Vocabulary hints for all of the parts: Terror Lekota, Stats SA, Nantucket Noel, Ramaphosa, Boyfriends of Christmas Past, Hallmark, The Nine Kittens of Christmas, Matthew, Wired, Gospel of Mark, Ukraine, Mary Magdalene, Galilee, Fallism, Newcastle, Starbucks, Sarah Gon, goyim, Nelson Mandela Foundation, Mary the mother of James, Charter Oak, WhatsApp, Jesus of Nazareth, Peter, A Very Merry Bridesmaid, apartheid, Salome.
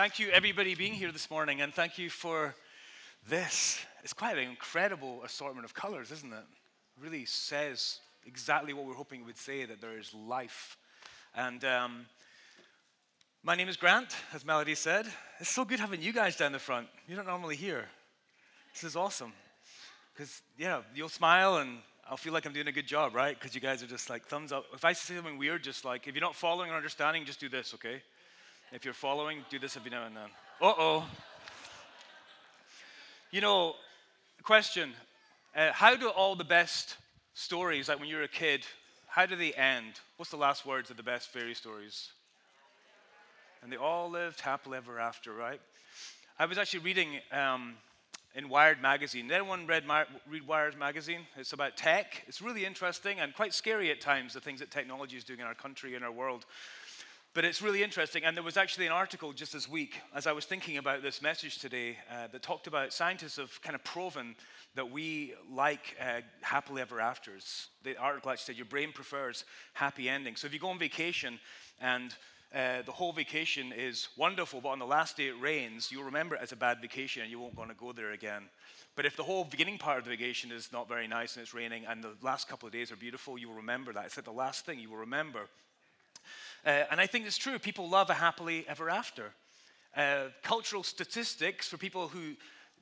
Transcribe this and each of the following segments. Thank you, everybody, being here this morning, and thank you for this. It's quite an incredible assortment of colors, isn't it? It really says exactly what we're hoping it would say, that there is life. And my name is Grant, as Melody said. It's so good having you guys down the front. You're not normally here. This is awesome. Because, yeah, you'll smile, and I'll feel like I'm doing a good job, right? Because you guys are just like, thumbs up. If I say something weird, just like, if you're not following or understanding, just do this, okay? If you're following, do this every now and then. Uh-oh. You know, question. How do all the best stories, like when you were a kid, how do they end? What's the last words of the best fairy stories? And they all lived happily ever after, right? I was actually reading in Wired magazine. Did anyone read Wired magazine? It's about tech. It's really interesting and quite scary at times, the things that technology is doing in our country, in our world. But it's really interesting, and there was actually an article just this week, as I was thinking about this message today, that talked about scientists have kind of proven that we like happily ever afters. The article actually said your brain prefers happy endings. So if you go on vacation and the whole vacation is wonderful, but on the last day it rains, you'll remember it as a bad vacation and you won't want to go there again. But if the whole beginning part of the vacation is not very nice and it's raining and the last couple of days are beautiful, you will remember that. It's like the last thing you will remember. And I think it's true. People love a happily ever after. Cultural statistics for people who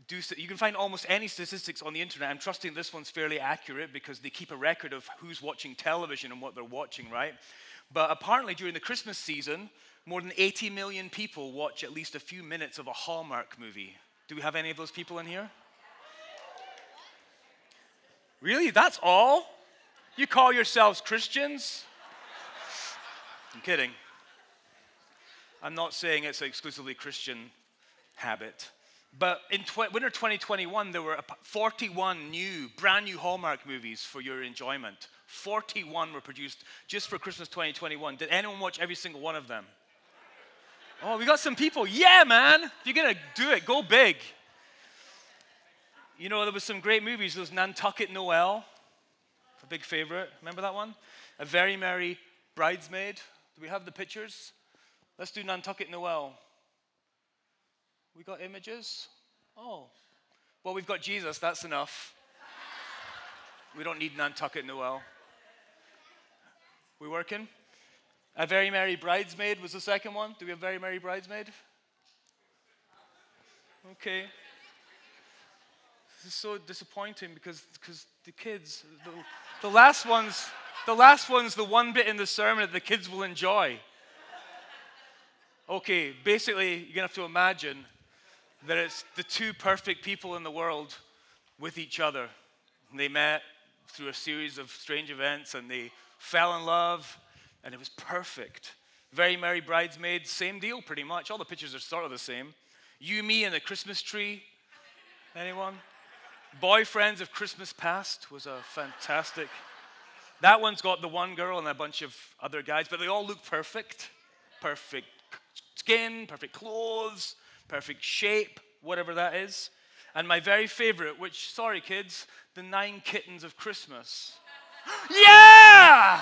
do... You can find almost any statistics on the internet. I'm trusting this one's fairly accurate because they keep a record of who's watching television and what they're watching, right? But apparently during the Christmas season, more than 80 million people watch at least a few minutes of a Hallmark movie. Do we have any of those people in here? Really? That's all? You call yourselves Christians? I'm kidding. I'm not saying it's an exclusively Christian habit. But in winter 2021, there were 41 brand new Hallmark movies for your enjoyment. 41 were produced just for Christmas 2021. Did anyone watch every single one of them? Oh, we got some people. Yeah, man. If you're going to do it, go big. You know, there was some great movies. There was Nantucket Noel, a big favorite. Remember that one? A Very Merry Bridesmaid. Do we have the pictures? Let's do Nantucket Noel. We got images? Oh. Well, we've got Jesus. That's enough. We don't need Nantucket Noel. We working? A Very Merry Bridesmaid was the second one. Do we have Very Merry Bridesmaid? Okay. This is so disappointing because the kids, the last one's... The last one's the one bit in the sermon that the kids will enjoy. Okay, basically, you're going to have to imagine that it's the two perfect people in the world with each other. And they met through a series of strange events, and they fell in love, and it was perfect. Very Merry Bridesmaid, same deal pretty much. All the pictures are sort of the same. You, me, and the Christmas tree. Anyone? Boyfriends of Christmas Past was a fantastic... That one's got the one girl and a bunch of other guys, but they all look perfect. Perfect skin, perfect clothes, perfect shape, whatever that is. And my very favorite, which, sorry kids, The Nine Kittens of Christmas. Yeah!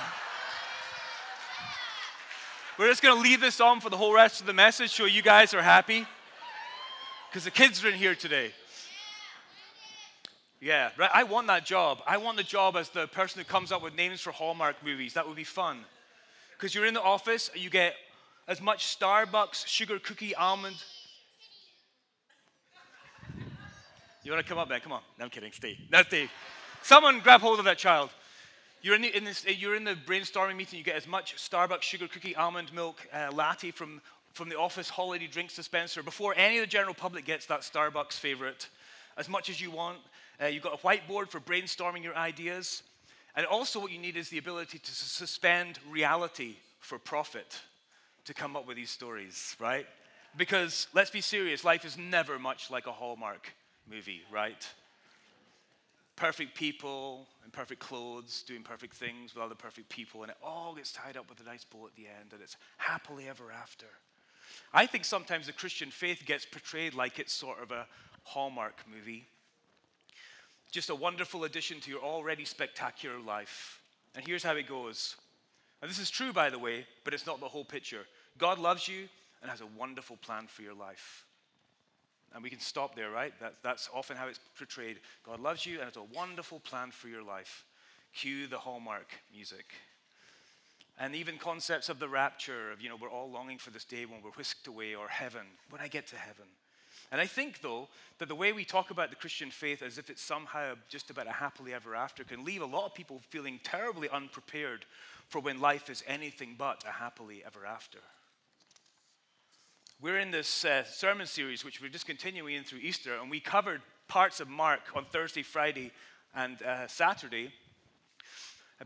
We're just going to leave this on for the whole rest of the message so you guys are happy. Because the kids are in here today. Yeah, right. I want that job. I want the job as the person who comes up with names for Hallmark movies. That would be fun. Because you're in the office, you get as much Starbucks, sugar cookie, almond. You want to come up there? Come on. No, I'm kidding. Stay. That's Dave. Someone grab hold of that child. You're in the brainstorming meeting. You get as much Starbucks, sugar cookie, almond milk latte from the office holiday drinks dispenser before any of the general public gets that Starbucks favorite. As much as you want. You've got a whiteboard for brainstorming your ideas. And also what you need is the ability to suspend reality for profit to come up with these stories, right? Because, let's be serious, life is never much like a Hallmark movie, right? Perfect people in perfect clothes, doing perfect things with other perfect people, and it all gets tied up with a nice bow at the end, and it's happily ever after. I think sometimes the Christian faith gets portrayed like it's sort of a Hallmark movie. Just a wonderful addition to your already spectacular life. And here's how it goes. And this is true, by the way, but it's not the whole picture. God loves you and has a wonderful plan for your life. And we can stop there, right? That's often how it's portrayed. God loves you and has a wonderful plan for your life. Cue the Hallmark music. And even concepts of the rapture, of, you know, we're all longing for this day when we're whisked away, or heaven, when I get to heaven. And I think, though, that the way we talk about the Christian faith as if it's somehow just about a happily ever after can leave a lot of people feeling terribly unprepared for when life is anything but a happily ever after. We're in this sermon series, which we're just continuing in through Easter, and we covered parts of Mark on Thursday, Friday, and Saturday,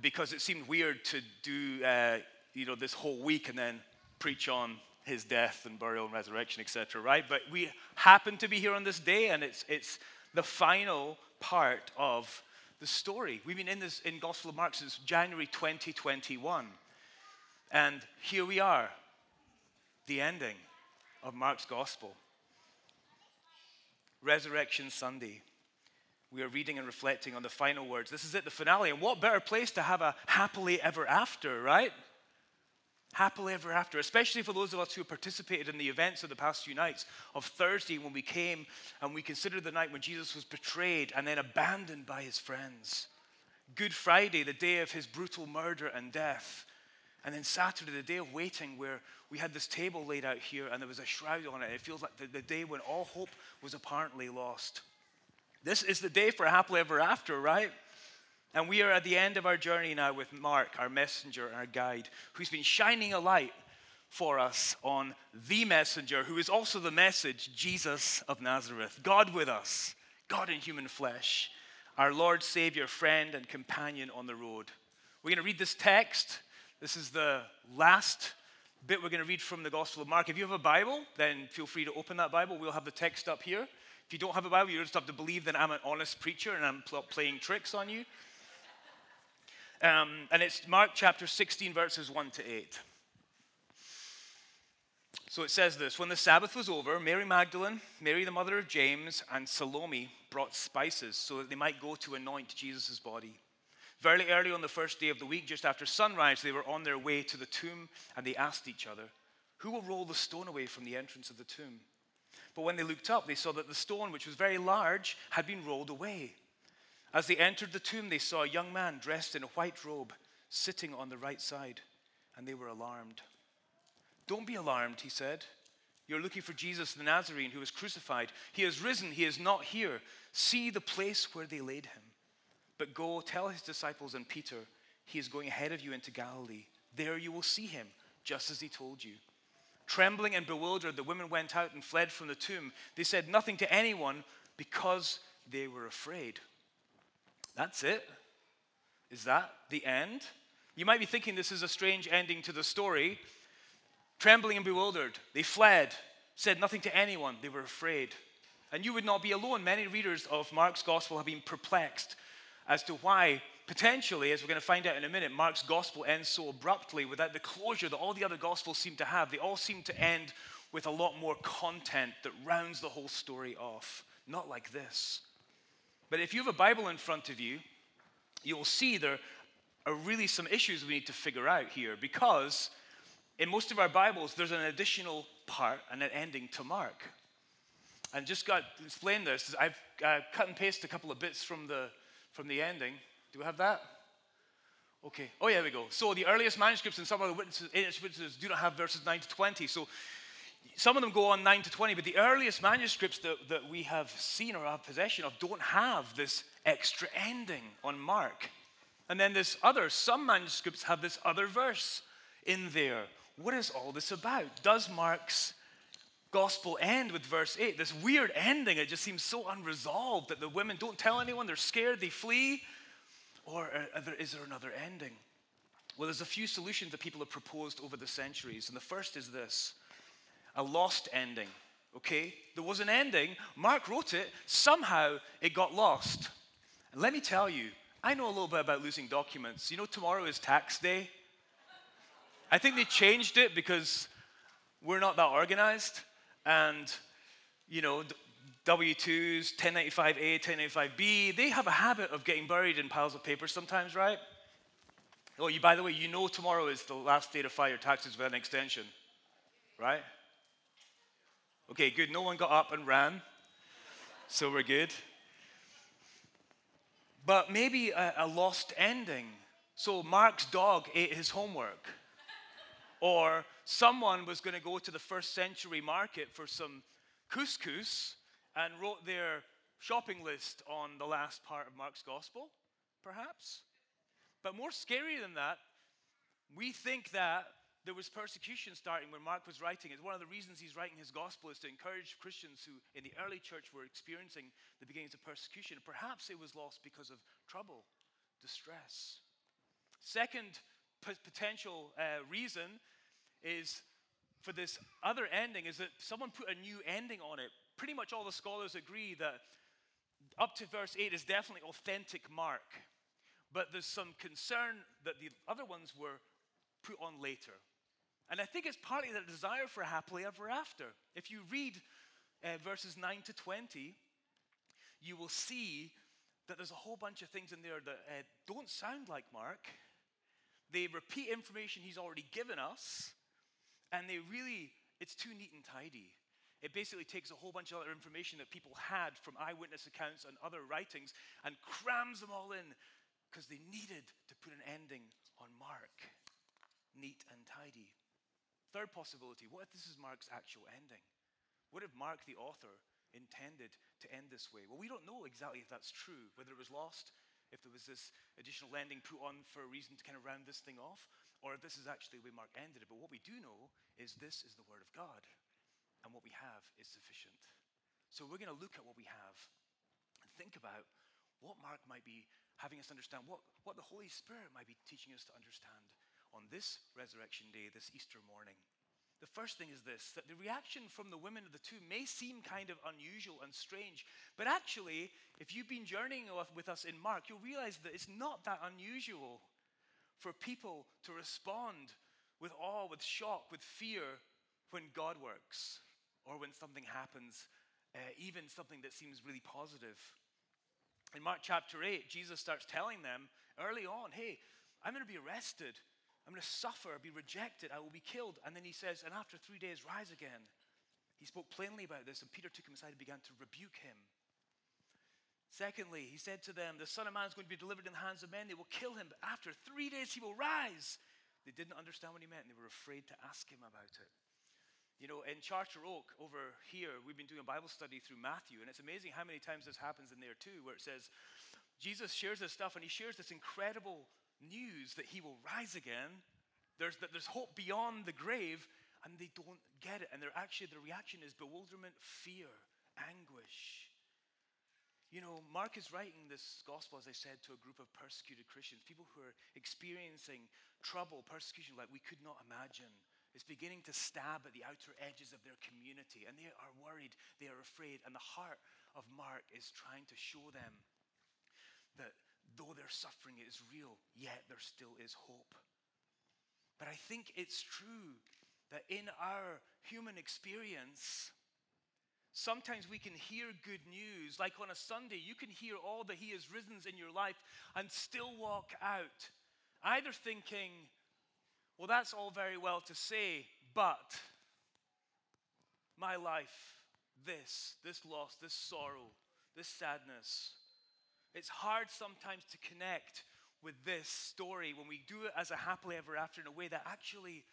because it seemed weird to do, this whole week and then preach on his death and burial and resurrection, etc., right? But we happen to be here on this day, and it's the final part of the story. We've been in this in Gospel of Mark since January 2021, and here we are, the ending of Mark's Gospel. Resurrection Sunday. We are reading and reflecting on the final words. This is it, the finale. And what better place to have a happily ever after, right? Happily ever after, especially for those of us who participated in the events of the past few nights of Thursday, when we came and we considered the night when Jesus was betrayed and then abandoned by his friends. Good Friday, the day of his brutal murder and death. And then Saturday, the day of waiting, where we had this table laid out here and there was a shroud on it. It feels like the day when all hope was apparently lost. This is the day for a happily ever after, right? And we are at the end of our journey now with Mark, our messenger and our guide, who's been shining a light for us on the messenger, who is also the message, Jesus of Nazareth, God with us, God in human flesh, our Lord, Savior, friend, and companion on the road. We're going to read this text. This is the last bit we're going to read from the Gospel of Mark. If you have a Bible, then feel free to open that Bible. We'll have the text up here. If you don't have a Bible, you just have to believe that I'm an honest preacher and I'm playing tricks on you. And it's Mark chapter 16, verses 1 to 8. So it says this: When the Sabbath was over, Mary Magdalene, Mary the mother of James, and Salome brought spices so that they might go to anoint Jesus' body. Very early on the first day of the week, just after sunrise, they were on their way to the tomb, and they asked each other, "Who will roll the stone away from the entrance of the tomb?" But when they looked up, they saw that the stone, which was very large, had been rolled away. As they entered the tomb, they saw a young man dressed in a white robe sitting on the right side, and they were alarmed. "Don't be alarmed," he said. "You're looking for Jesus the Nazarene, who was crucified. He has risen. He is not here. See the place where they laid him. But go, tell his disciples and Peter, he is going ahead of you into Galilee. There you will see him, just as he told you." Trembling and bewildered, the women went out and fled from the tomb. They said nothing to anyone because they were afraid. That's it? Is that the end? You might be thinking this is a strange ending to the story. Trembling and bewildered, they fled, said nothing to anyone. They were afraid. And you would not be alone. Many readers of Mark's Gospel have been perplexed as to why, potentially, as we're going to find out in a minute, Mark's Gospel ends so abruptly without the closure that all the other Gospels seem to have. They all seem to end with a lot more content that rounds the whole story off. Not like this. But if you have a Bible in front of you, you'll see there are really some issues we need to figure out here, because in most of our Bibles, there's an additional part and an ending to Mark. And just got to explain this, I've cut and pasted a couple of bits from the ending. Do we have that? Okay. Oh, yeah, there we go. So the earliest manuscripts and some of the witnesses do not have verses 9 to 20. So some of them go on 9 to 20, but the earliest manuscripts that we have seen or have possession of don't have this extra ending on Mark. And then some manuscripts have this other verse in there. What is all this about? Does Mark's Gospel end with verse 8, this weird ending? It just seems so unresolved that the women don't tell anyone, they're scared, they flee. Or is there another ending? Well, there's a few solutions that people have proposed over the centuries, and the first is this: a lost ending. Okay, there was an ending, Mark wrote it, somehow it got lost. And let me tell you, I know a little bit about losing documents. You know, tomorrow is tax day. I think they changed it because we're not that organized. And, you know, W-2s, 1095A, 1095B, they have a habit of getting buried in piles of paper sometimes, right? Oh, by the way, you know tomorrow is the last day to file your taxes without an extension, right? Okay, good. No one got up and ran, so we're good. But maybe a lost ending. So Mark's dog ate his homework. Or someone was going to go to the first century market for some couscous and wrote their shopping list on the last part of Mark's gospel, perhaps. But more scary than that, we think that there was persecution starting when Mark was writing it. One of the reasons he's writing his gospel is to encourage Christians who in the early church were experiencing the beginnings of persecution. Perhaps it was lost because of trouble, distress. Second potential reason is for this other ending is that someone put a new ending on it. Pretty much all the scholars agree that up to verse 8 is definitely authentic Mark. But there's some concern that the other ones were put on later. And I think it's partly that desire for happily ever after. If you read verses 9 to 20, you will see that there's a whole bunch of things in there that don't sound like Mark. They repeat information he's already given us, and they really, it's too neat and tidy. It basically takes a whole bunch of other information that people had from eyewitness accounts and other writings and crams them all in because they needed to put an ending on Mark. Neat and tidy. Third possibility, what if this is Mark's actual ending? What if Mark, the author, intended to end this way? Well, we don't know exactly if that's true, whether it was lost, if there was this additional ending put on for a reason to kind of round this thing off, or if this is actually the way Mark ended it. But what we do know is this is the Word of God, and what we have is sufficient. So we're going to look at what we have and think about what Mark might be having us understand, what the Holy Spirit might be teaching us to understand on this resurrection day, this Easter morning. The first thing is this, that the reaction from the women of the tomb may seem kind of unusual and strange, but actually, if you've been journeying with us in Mark, you'll realize that it's not that unusual for people to respond with awe, with shock, with fear when God works, or when something happens, even something that seems really positive. In Mark chapter 8, Jesus starts telling them early on, hey, I'm going to be arrested. I'm going to suffer, be rejected, I will be killed. And then he says, and after 3 days, rise again. He spoke plainly about this, and Peter took him aside and began to rebuke him. Secondly, he said to them, the Son of Man is going to be delivered in the hands of men. They will kill him, but after 3 days, he will rise. They didn't understand what he meant, and they were afraid to ask him about it. You know, in Charter Oak over here, we've been doing a Bible study through Matthew, and it's amazing how many times this happens in there too, where it says, Jesus shares this stuff, and he shares this incredible news that he will rise again, there's hope beyond the grave, and they don't get it. And they're actually, the reaction is bewilderment, fear, anguish. You know, Mark is writing this gospel, as I said, to a group of persecuted Christians, people who are experiencing trouble, persecution like we could not imagine. It's beginning to stab at the outer edges of their community, and they are worried, they are afraid, and the heart of Mark is trying to show them that though their suffering is real, yet there still is hope. But I think it's true that in our human experience, sometimes we can hear good news. Like on a Sunday, you can hear all that He has risen in your life and still walk out, either thinking, well, that's all very well to say, but my life, this loss, this sorrow, this sadness. It's hard sometimes to connect with this story when we do it as a happily ever after in a way that actually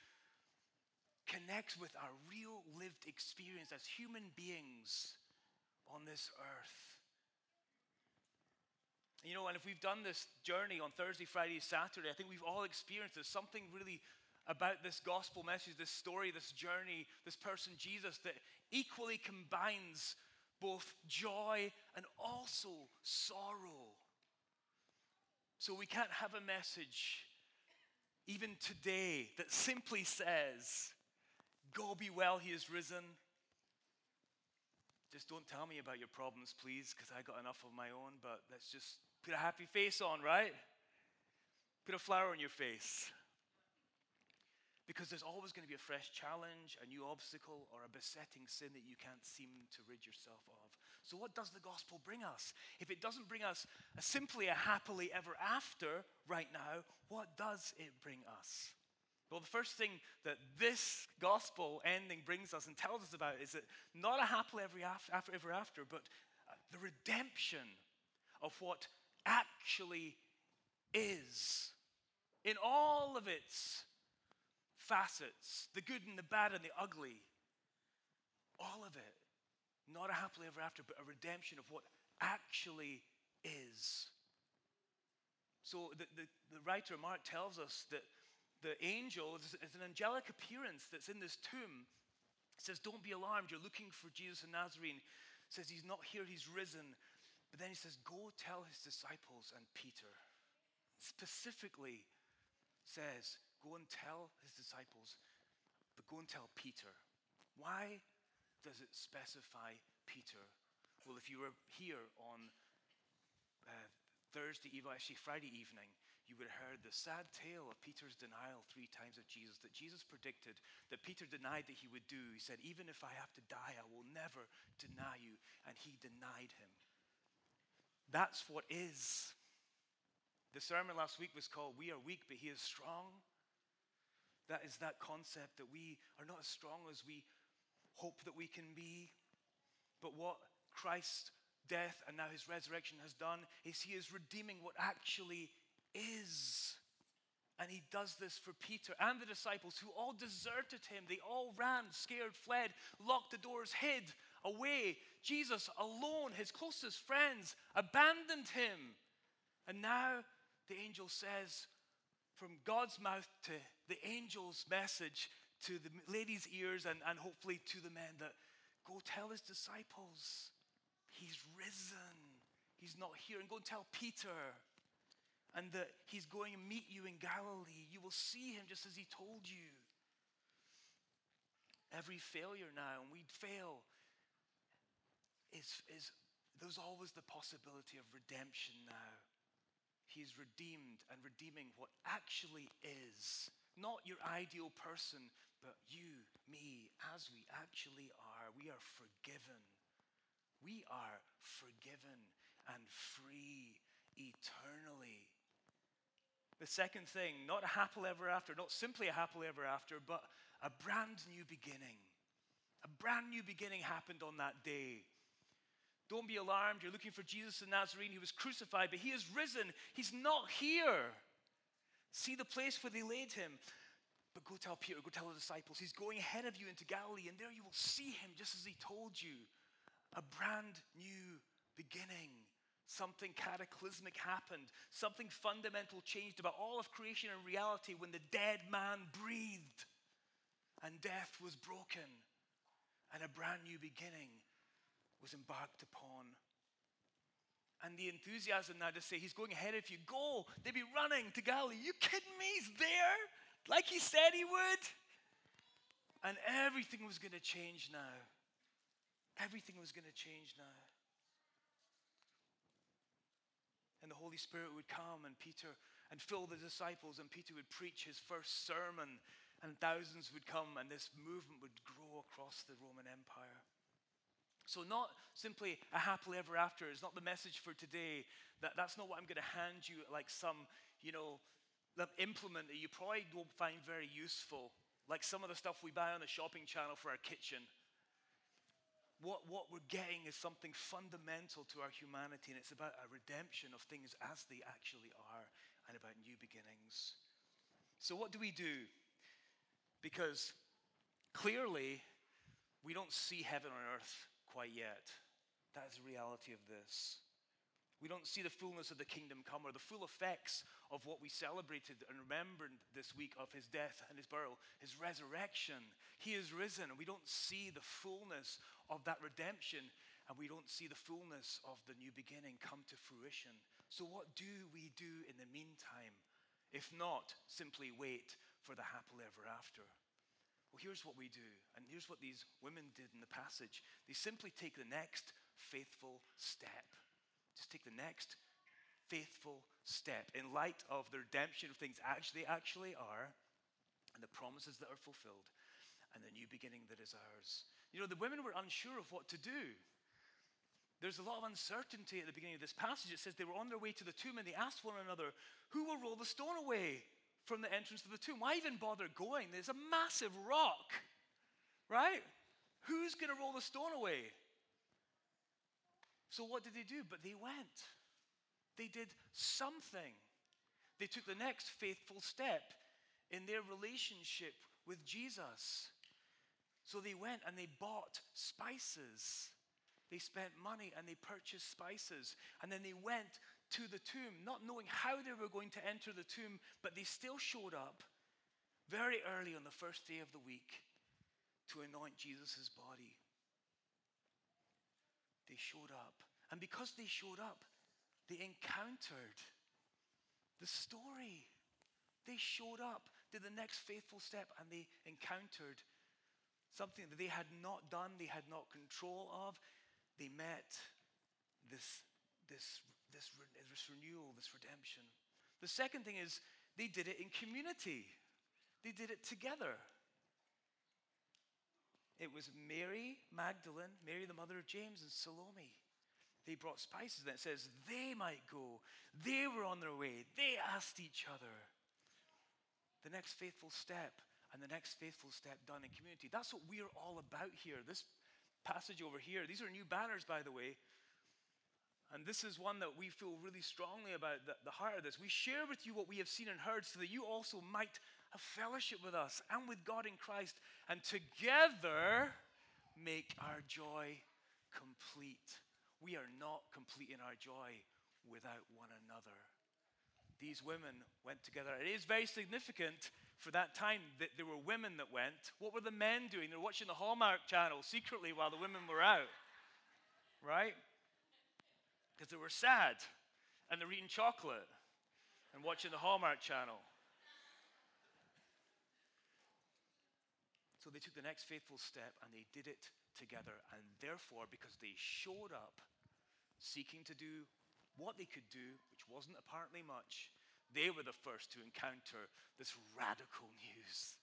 connects with our real lived experience as human beings on this earth. You know, and if we've done this journey on Thursday, Friday, Saturday, I think we've all experienced there's something really about this gospel message, this story, this journey, this person, Jesus, that equally combines both joy and also sorrow. So we can't have a message, even today, that simply says, go be well, He is risen. Just don't tell me about your problems, please, because I got enough of my own, but let's just put a happy face on, right? Put a flower on your face. Because there's always going to be a fresh challenge, a new obstacle, or a besetting sin that you can't seem to rid yourself of. So what does the gospel bring us? If it doesn't bring us simply a happily ever after right now, what does it bring us? Well, the first thing that this gospel ending brings us and tells us about is that not a happily ever after, but the redemption of what actually is in all of its facets, the good and the bad and the ugly, all of it. Not a happily ever after, but a redemption of what actually is. So the writer Mark tells us that the angel is an angelic appearance that's in this tomb. It says, don't be alarmed. You're looking for Jesus of Nazareth. It says, he's not here. He's risen. But then he says, go tell his disciples and Peter. Specifically says, go and tell his disciples, but go and tell Peter. Why does it specify Peter? Well, if you were here on Thursday evening, actually Friday evening, you would have heard the sad tale of Peter's denial 3 times of Jesus, that Jesus predicted, that Peter denied that he would do. He said, even if I have to die, I will never deny you. And he denied him. That's what is. The sermon last week was called, We Are Weak, But He Is Strong. That is that concept that we are not as strong as we hope that we can be. But what Christ's death and now his resurrection has done is he is redeeming what actually is. And he does this for Peter and the disciples who all deserted him. They all ran, scared, fled, locked the doors, hid away. Jesus alone, his closest friends, abandoned him. And now the angel says, from God's mouth to the angel's message to the ladies' ears and hopefully to the men, that go tell his disciples he's risen. He's not here. And go and tell Peter. And that he's going to meet you in Galilee. You will see him just as he told you. Every failure now, and we'd fail, is there's always the possibility of redemption now. He's redeemed and redeeming what actually is. Not your ideal person, but you, me, as we actually are. We are forgiven. We are forgiven and free eternally. The second thing, not a happily ever after, not simply a happily ever after, but a brand new beginning. A brand new beginning happened on that day. Don't be alarmed. You're looking for Jesus of Nazareth. He was crucified, but he is risen. He's not here. See the place where they laid him. But go tell Peter, go tell the disciples. He's going ahead of you into Galilee, and there you will see him just as he told you. A brand new beginning. Something cataclysmic happened. Something fundamental changed about all of creation and reality when the dead man breathed and death was broken and a brand new beginning was embarked upon. And the enthusiasm now to say, he's going ahead of you. Go! They'd be running to Galilee. You kidding me? He's there? Like he said he would? And everything was going to change now. Everything was going to change now. And the Holy Spirit would come and Peter and fill the disciples, and Peter would preach his first sermon, and thousands would come, and this movement would grow across the Roman Empire. So not simply a happily ever after. It's not the message for today. That's not what I'm going to hand you, like some, implement that you probably won't find very useful, like some of the stuff we buy on the shopping channel for our kitchen. What we're getting is something fundamental to our humanity, and it's about a redemption of things as they actually are and about new beginnings. So what do we do? Because clearly, we don't see heaven on earth quite yet. That is the reality of this. We don't see the fullness of the kingdom come or the full effects of what we celebrated and remembered this week of his death and his burial, his resurrection. He is risen, and we don't see the fullness of that redemption, and we don't see the fullness of the new beginning come to fruition. So what do we do in the meantime, if not simply wait for the happily ever after? Well, here's what we do, and here's what these women did in the passage. They simply take the next faithful step. Just take the next faithful step in light of the redemption of things as they actually are and the promises that are fulfilled and the new beginning that is ours. The women were unsure of what to do. There's a lot of uncertainty at the beginning of this passage. It says they were on their way to the tomb and they asked one another, who will roll the stone away from the entrance to the tomb. Why even bother going? There's a massive rock, right? Who's going to roll the stone away? So what did they do? But they went. They did something. They took the next faithful step in their relationship with Jesus. So they went and they bought spices. They spent money and they purchased spices. And then they went to the tomb, not knowing how they were going to enter the tomb, but they still showed up very early on the first day of the week to anoint Jesus' body. They showed up. And because they showed up, they encountered the story. They showed up, did the next faithful step, and they encountered something that they had not done, they had not control of. They met this renewal, this redemption. The second thing is they did it in community. They did it together. It was Mary Magdalene, Mary the mother of James, and Salome. They brought spices. Then it says they might go. They were on their way. They asked each other. The next faithful step, and the next faithful step done in community. That's what we're all about here. This passage over here, these are new banners, by the way. And this is one that we feel really strongly about, the heart of this. We share with you what we have seen and heard so that you also might have fellowship with us and with God in Christ, and together make our joy complete. We are not complete in our joy without one another. These women went together. It is very significant for that time that there were women that went. What were the men doing? They were watching the Hallmark channel secretly while the women were out, right? Because they were sad, and they're eating chocolate and watching the Hallmark channel. So they took the next faithful step, and they did it together. And therefore, because they showed up seeking to do what they could do, which wasn't apparently much, they were the first to encounter this radical news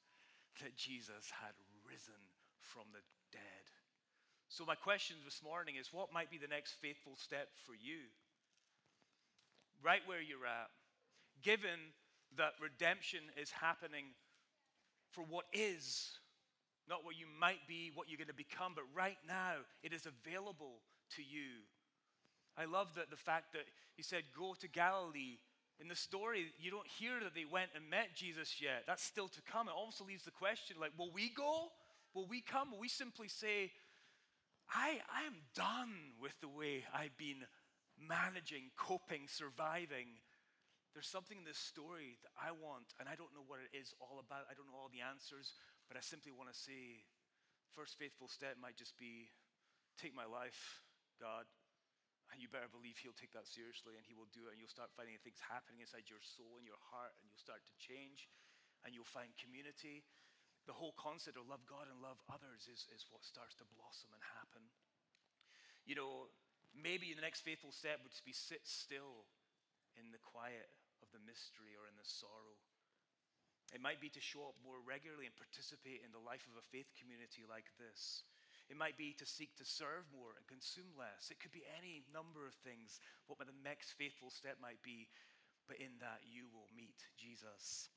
that Jesus had risen from the dead. So my question this morning is, what might be the next faithful step for you? Right where you're at, given that redemption is happening for what is, not what you might be, what you're going to become, but right now it is available to you. I love the fact that he said, go to Galilee. In the story, you don't hear that they went and met Jesus yet. That's still to come. It also leaves the question, like, will we go? Will we come? Will we simply say, I am done with the way I've been managing, coping, surviving. There's something in this story that I want, and I don't know what it is all about. I don't know all the answers, but I simply want to say, first faithful step might just be, take my life, God. And you better believe he'll take that seriously, and he will do it, and you'll start finding things happening inside your soul and your heart, and you'll start to change, and you'll find community. The whole concept of love God and love others is what starts to blossom and happen. You know, maybe the next faithful step would be sit still in the quiet of the mystery or in the sorrow. It might be to show up more regularly and participate in the life of a faith community like this. It might be to seek to serve more and consume less. It could be any number of things, what the next faithful step might be, but in that you will meet Jesus.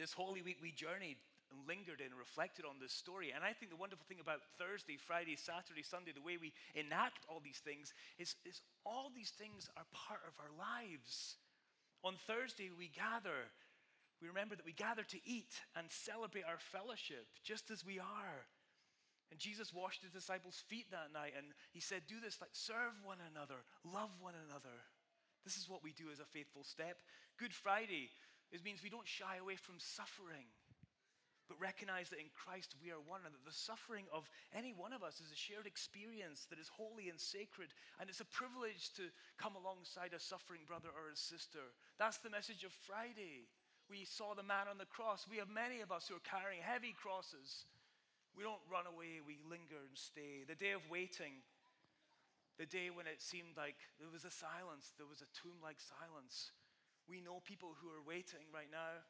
This Holy Week, we journeyed and lingered and reflected on this story. And I think the wonderful thing about Thursday, Friday, Saturday, Sunday, the way we enact all these things is all these things are part of our lives. On Thursday, we gather. We remember that we gather to eat and celebrate our fellowship just as we are. And Jesus washed his disciples' feet that night, and he said, do this, like serve one another, love one another. This is what we do as a faithful step. Good Friday, it means we don't shy away from suffering, but recognize that in Christ we are one, and that the suffering of any one of us is a shared experience that is holy and sacred, and it's a privilege to come alongside a suffering brother or a sister. That's the message of Friday. We saw the man on the cross. We have many of us who are carrying heavy crosses. We don't run away, we linger and stay. The day of waiting, the day when it seemed like there was a silence, there was a tomb-like silence. We know people who are waiting right now.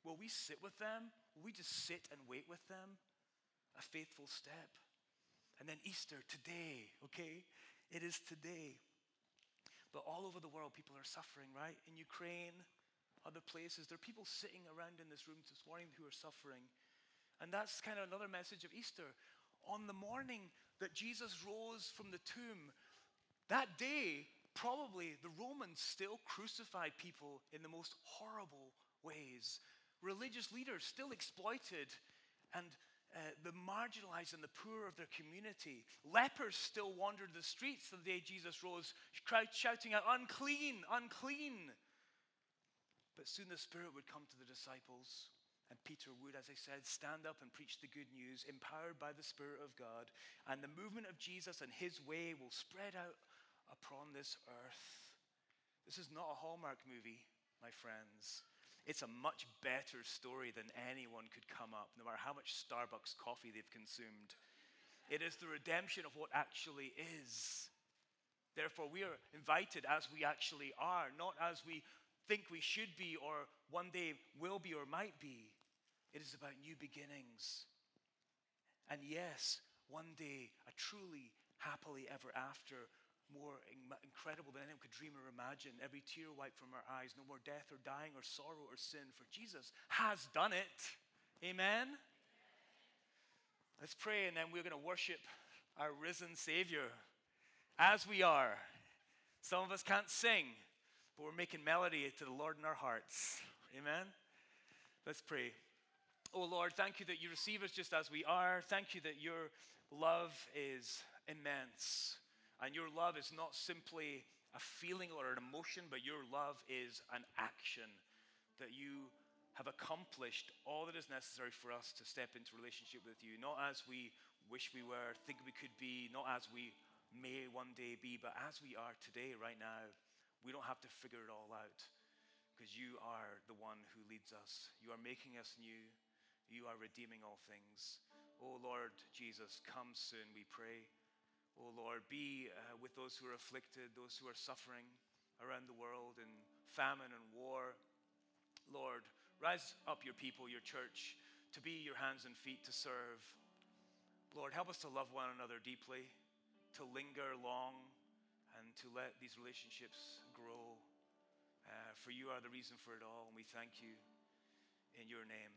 Will we sit with them? Will we just sit and wait with them? A faithful step. And then Easter, today, okay? It is today. But all over the world, people are suffering, right? In Ukraine, other places. There are people sitting around in this room this morning who are suffering. And that's kind of another message of Easter. On the morning that Jesus rose from the tomb, that day, probably the Romans still crucified people in the most horrible ways. Religious leaders still exploited and the marginalized and the poor of their community. Lepers still wandered the streets the day Jesus rose, shouting out, "Unclean, unclean." But soon the Spirit would come to the disciples. And Peter would, as I said, stand up and preach the good news, empowered by the Spirit of God. And the movement of Jesus and his way will spread out upon this earth. This is not a Hallmark movie, my friends. It's a much better story than anyone could come up, no matter how much Starbucks coffee they've consumed. It is the redemption of what actually is. Therefore, we are invited as we actually are, not as we think we should be or one day will be or might be. It is about new beginnings. And yes, one day, a truly happily ever after, more incredible than anyone could dream or imagine, every tear wiped from our eyes, no more death or dying or sorrow or sin, for Jesus has done it. Amen? Amen. Let's pray, and then we're going to worship our risen Savior as we are. Some of us can't sing, but we're making melody to the Lord in our hearts. Amen? Let's pray. Oh Lord, thank you that you receive us just as we are. Thank you that your love is immense. And your love is not simply a feeling or an emotion, but your love is an action, that you have accomplished all that is necessary for us to step into relationship with you. Not as we wish we were, think we could be, not as we may one day be, but as we are today, right now. We don't have to figure it all out, because you are the one who leads us. You are making us new. You are redeeming all things. Oh, Lord Jesus, come soon, we pray. Oh, Lord, be with those who are afflicted, those who are suffering around the world in famine and war. Lord, rise up your people, your church, to be your hands and feet to serve. Lord, help us to love one another deeply, to linger long, and to let these relationships grow, for you are the reason for it all, and we thank you in your name.